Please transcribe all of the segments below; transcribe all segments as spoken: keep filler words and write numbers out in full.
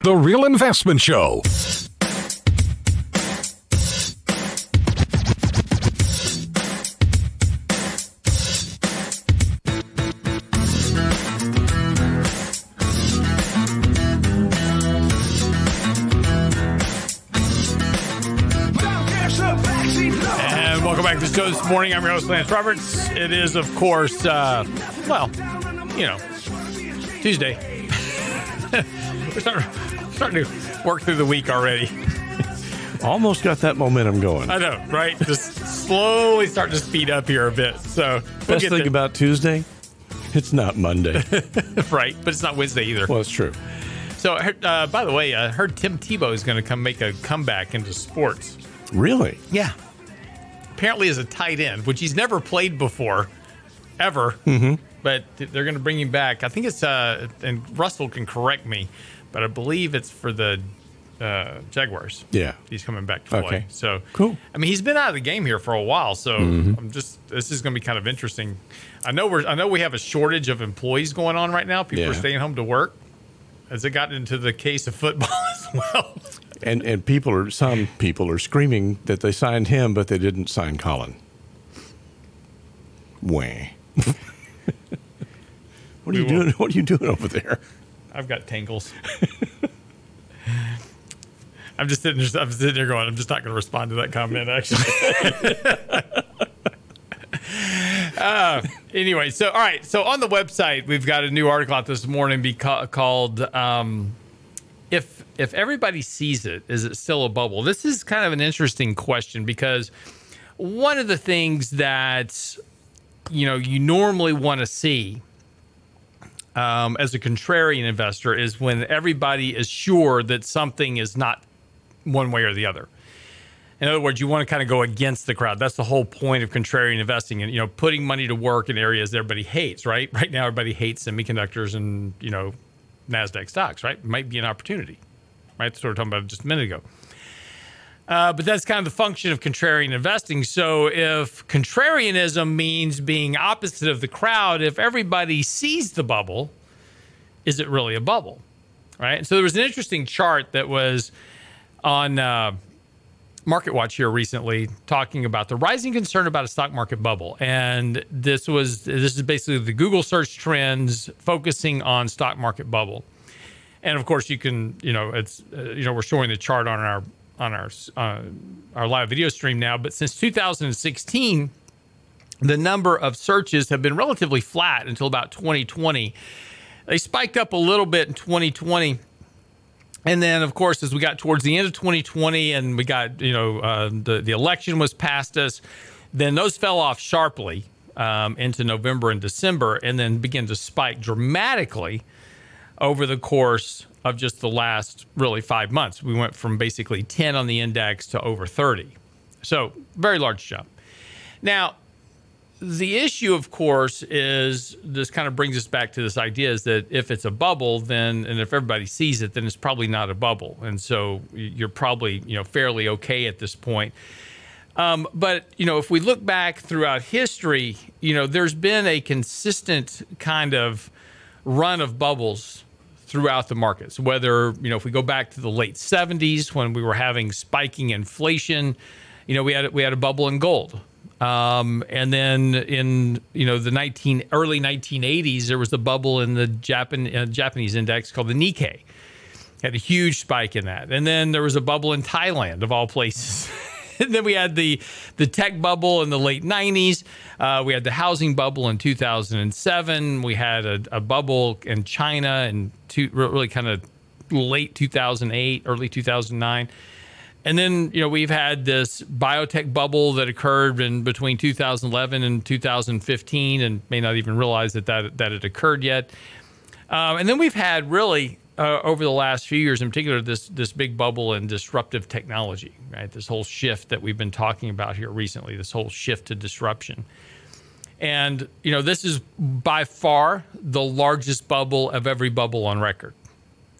The Real Investment Show. And welcome back to the show this morning. I'm your host, Lance Roberts. It is, of course, uh, well, you know, Tuesday. We're starting. Starting to work through the week already. Almost got that momentum going. I know, right? Just slowly starting to speed up here a bit. So we'll best thing to- about Tuesday, it's not Monday. Right, but it's not Wednesday either. Well, it's true. So, uh, by the way, I heard Tim Tebow is going to come make a comeback into sports. Really? Yeah. Apparently as a tight end, which he's never played before, ever. Mm-hmm. But they're going to bring him back. I think it's, uh, and Russell can correct me, but I believe it's for the uh, Jaguars. Yeah. He's coming back to play. Okay. So, cool. I mean, he's been out of the game here for a while, so mm-hmm. I'm just this is going to be kind of interesting. I know we're I know we have a shortage of employees going on right now. People yeah. are staying home to work. Has it gotten into the case of football as well? And and people are some people are screaming that they signed him, but they didn't sign Colin. Way. What are we you will. doing? What are you doing over there? I've got tangles. I'm just sitting there, I'm sitting there going, I'm just not going to respond to that comment, actually. uh, anyway, so, all right. So on the website, we've got a new article out this morning be ca- called um, If If Everybody Sees It, Is It Still a Bubble? This is kind of an interesting question because one of the things that, you know, you normally want to see Um, as a contrarian investor is when everybody is sure that something is not one way or the other. In other words, you want to kind of go against the crowd. That's the whole point of contrarian investing and, you know, putting money to work in areas that everybody hates, right? Right now, everybody hates semiconductors and, you know, NASDAQ stocks, right? Might be an opportunity, right? That's what we were talking about just a minute ago. Uh, but that's kind of the function of contrarian investing. So if contrarianism means being opposite of the crowd, if everybody sees the bubble, is it really a bubble, right? And so there was an interesting chart that was on uh, MarketWatch here recently talking about the rising concern about a stock market bubble. And this was this is basically the Google search trends focusing on stock market bubble. And of course, you can, you know, it's uh, you know, we're showing the chart on our on our uh, our live video stream now, but since two thousand sixteen, the number of searches have been relatively flat until about twenty twenty. They spiked up a little bit in twenty twenty. And then, of course, as we got towards the end of twenty twenty and we got, you know, uh, the, the election was past us, then those fell off sharply um, into November and December and then began to spike dramatically over the course of just the last really five months. We went from basically ten on the index to over thirty. So very large jump. Now, the issue, of course, is this kind of brings us back to this idea is that if it's a bubble, then, and if everybody sees it, then it's probably not a bubble. And so you're probably, you know, fairly okay at this point. Um, but, you know, if we look back throughout history, you know, there's been a consistent kind of run of bubbles throughout the markets, whether, you know, if we go back to the late seventies when we were having spiking inflation, you know, we had we had a bubble in gold. Um, and then in, you know, the nineteen early nineteen eighties, there was the bubble in the Japan, uh, Japanese index called the Nikkei. Had a huge spike in that. And then there was a bubble in Thailand, of all places. And then we had the the tech bubble in the late nineties. Uh, we had the housing bubble in two thousand seven. We had a, a bubble in China in two, really kind of late two thousand eight, early two thousand nine. And then, you know, we've had this biotech bubble that occurred in between two thousand eleven and two thousand fifteen and may not even realize that that, that it occurred yet. Um, and then we've had really... Uh, over the last few years, in particular, this this big bubble in disruptive technology, right? This whole shift that we've been talking about here recently, this whole shift to disruption. And, you know, this is by far the largest bubble of every bubble on record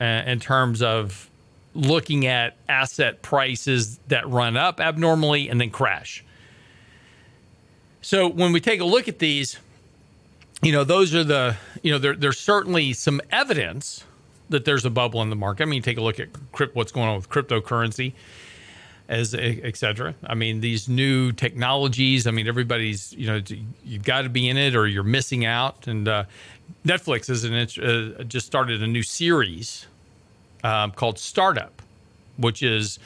uh, in terms of looking at asset prices that run up abnormally and then crash. So when we take a look at these, you know, those are the, you know, there, there's certainly some evidence that there's a bubble in the market. I mean, take a look at crypt, what's going on with cryptocurrency, as et cetera. I mean, these new technologies, I mean, everybody's, you know, you've got to be in it or you're missing out. And uh, Netflix is an, uh, just started a new series um, called Startup, which is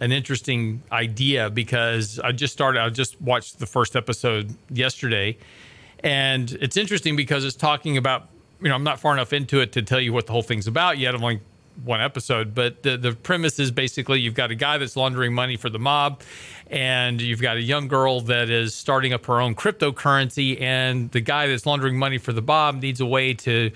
an interesting idea because I just started, I just watched the first episode yesterday. And it's interesting because it's talking about, you know, I'm not far enough into it to tell you what the whole thing's about yet. I'm like, one episode, but the, the premise is basically you've got a guy that's laundering money for the mob, and you've got a young girl that is starting up her own cryptocurrency, and the guy that's laundering money for the mob needs a way to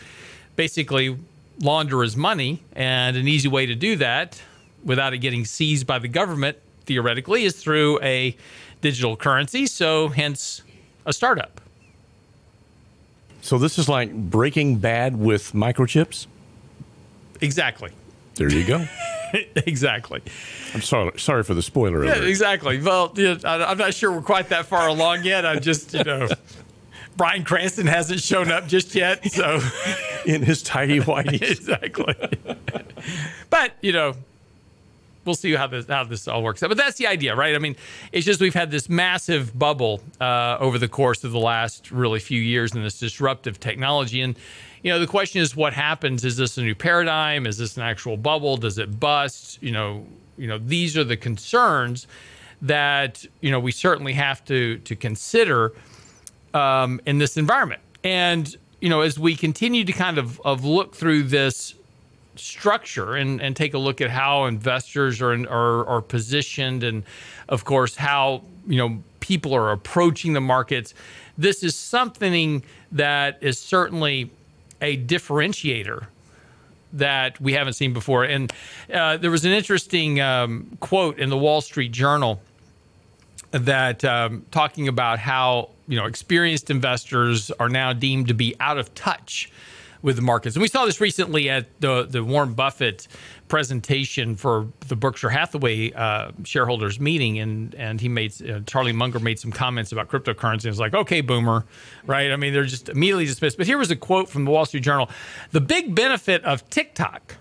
basically launder his money, and an easy way to do that without it getting seized by the government, theoretically, is through a digital currency, so hence a startup. So this is like Breaking Bad with microchips? Exactly. There you go. Exactly. I'm sorry. Sorry for the spoiler. Yeah, exactly. Well, yeah, I, I'm not sure we're quite that far along yet. I just, you know, Bryan Cranston hasn't shown up just yet. So, in his tidy whitey. Exactly. But you know, we'll see how this how this all works out. But that's the idea, right? I mean, it's just we've had this massive bubble uh, over the course of the last really few years in this disruptive technology. And you know, the question is, what happens? Is this a new paradigm? Is this an actual bubble? Does it bust? You know, you know, these are the concerns that, you know, we certainly have to to consider um, in this environment. And, you know, as we continue to kind of, of look through this structure and, and take a look at how investors are, in, are are positioned and, of course, how, you know, people are approaching the markets, this is something that is certainly a differentiator that we haven't seen before. And uh, there was an interesting um, quote in the Wall Street Journal that um, talking about how, you know, experienced investors are now deemed to be out of touch with the markets. And we saw this recently at the, the Warren Buffett presentation for the Berkshire Hathaway uh, shareholders meeting. And and he made, uh, Charlie Munger made some comments about cryptocurrency. It was like, okay, boomer, right? I mean, they're just immediately dismissed. But here was a quote from the Wall Street Journal. The big benefit of TikTok,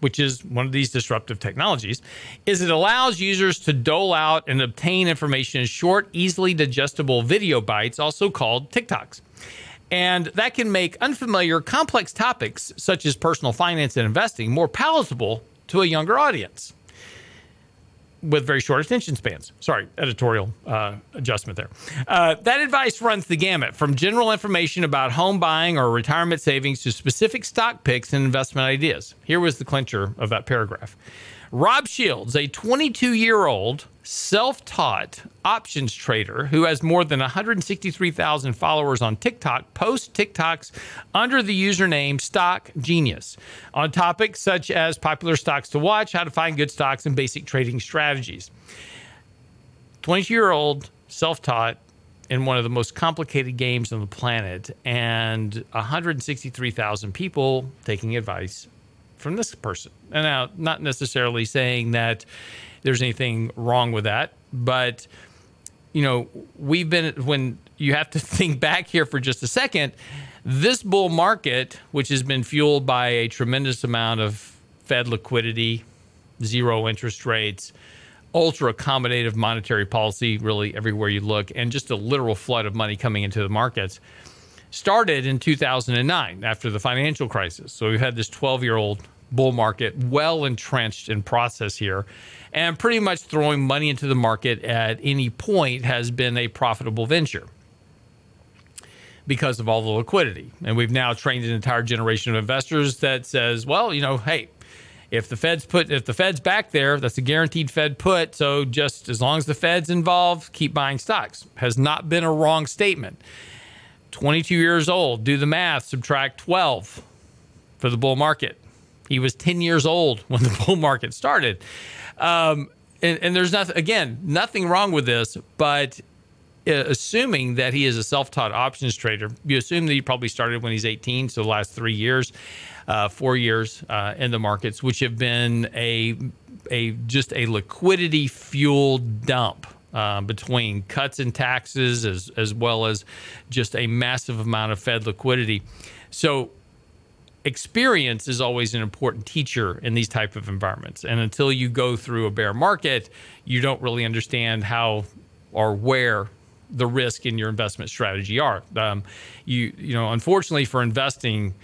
which is one of these disruptive technologies, is it allows users to dole out and obtain information in short, easily digestible video bites, also called TikToks. And that can make unfamiliar, complex topics, such as personal finance and investing, more palatable to a younger audience with very short attention spans. Sorry, editorial uh, adjustment there. Uh, that advice runs the gamut, from general information about home buying or retirement savings to specific stock picks and investment ideas. Here was the clincher of that paragraph. Rob Shields, a twenty-two-year-old self-taught options trader who has more than one hundred sixty-three thousand followers on TikTok, posts TikToks under the username Stock Genius on topics such as popular stocks to watch, how to find good stocks, and basic trading strategies. twenty-two-year-old self-taught in one of the most complicated games on the planet, and one hundred sixty-three thousand people taking advice from this person. And now, not necessarily saying that there's anything wrong with that, but, you know, we've been, when you have to think back here for just a second, this bull market, which has been fueled by a tremendous amount of Fed liquidity, zero interest rates, ultra accommodative monetary policy, really everywhere you look, and just a literal flood of money coming into the markets, started in two thousand nine after the financial crisis. So we've had this twelve-year-old bull market well entrenched in process here, and pretty much throwing money into the market at any point has been a profitable venture because of all the liquidity. And we've now trained an entire generation of investors that says, well, you know, hey, if the Fed's put, if the Fed's back there, that's a guaranteed Fed put. So just as long as the Fed's involved, keep buying stocks. Has not been a wrong statement. twenty-two years old, do the math, subtract twelve for the bull market. He was ten years old when the bull market started. Um, and, and there's nothing, again, nothing wrong with this, but assuming that he is a self-taught options trader, you assume that he probably started when he's eighteen, so the last three years, uh, four years uh, in the markets, which have been a, a just a liquidity-fueled dump. Uh, between cuts in taxes as as well as just a massive amount of Fed liquidity. So experience is always an important teacher in these type of environments. And until you go through a bear market, you don't really understand how or where the risk in your investment strategy are. Um, you, you know, unfortunately for investing,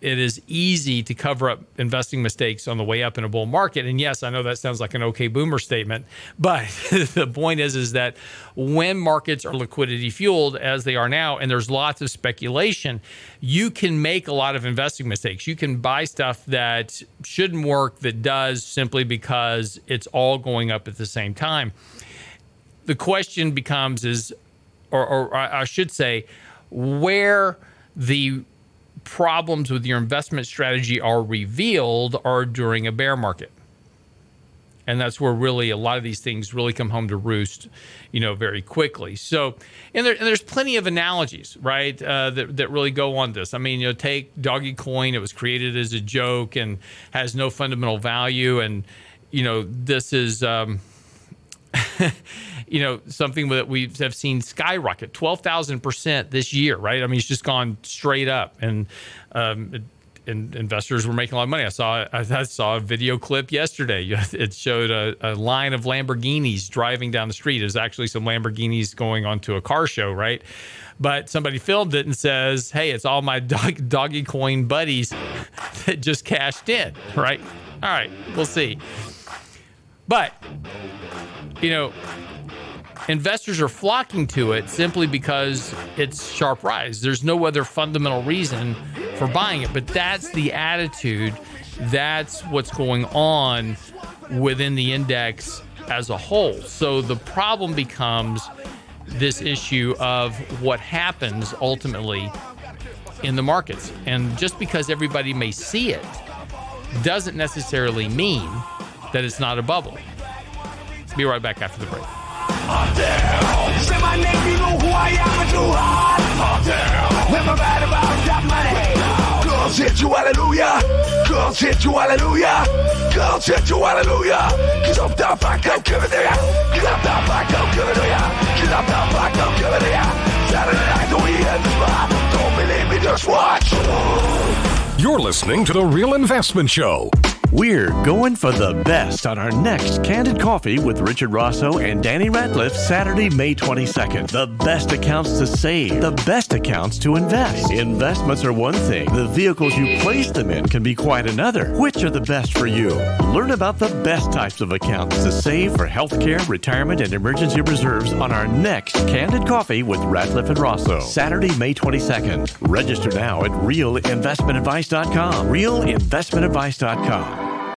it is easy to cover up investing mistakes on the way up in a bull market. And yes, I know that sounds like an okay boomer statement, but the point is, is that when markets are liquidity fueled as they are now, and there's lots of speculation, you can make a lot of investing mistakes. You can buy stuff that shouldn't work, that does, simply because it's all going up at the same time. The question becomes is, or, or I should say, where the problems with your investment strategy are revealed are during a bear market. And that's where really a lot of these things really come home to roost, you know, very quickly. So, and, there, and there's plenty of analogies, right, uh, that, that really go on this. I mean, you know, take Dogecoin. It was created as a joke and has no fundamental value. And, you know, this is... Um, you know, something that we have seen skyrocket twelve thousand percent this year, right? I mean, it's just gone straight up, and um, it, and investors were making a lot of money. I saw I, I saw a video clip yesterday. It showed a, a line of Lamborghinis driving down the street. There's actually some Lamborghinis going onto a car show, right? But somebody filmed it and says, "Hey, it's all my dog, doggy coin buddies that just cashed in," right? All right, we'll see. But, you know, investors are flocking to it simply because it's sharp rise. There's no other fundamental reason for buying it, but that's the attitude. That's what's going on within the index as a whole. So the problem becomes this issue of what happens ultimately in the markets. And just because everybody may see it doesn't necessarily mean that it's not a bubble. Be right back after the break. You're listening to The Real Investment Show. We're going for the best on our next Candid Coffee with Richard Rosso and Danny Ratliff, Saturday, May twenty-second. The best accounts to save, the best accounts to invest. Investments are one thing. The vehicles you place them in can be quite another. Which are the best for you? Learn about the best types of accounts to save for healthcare, retirement, and emergency reserves on our next Candid Coffee with Ratliff and Rosso, Saturday, May twenty-second. Register now at real investment advice dot com. real investment advice dot com.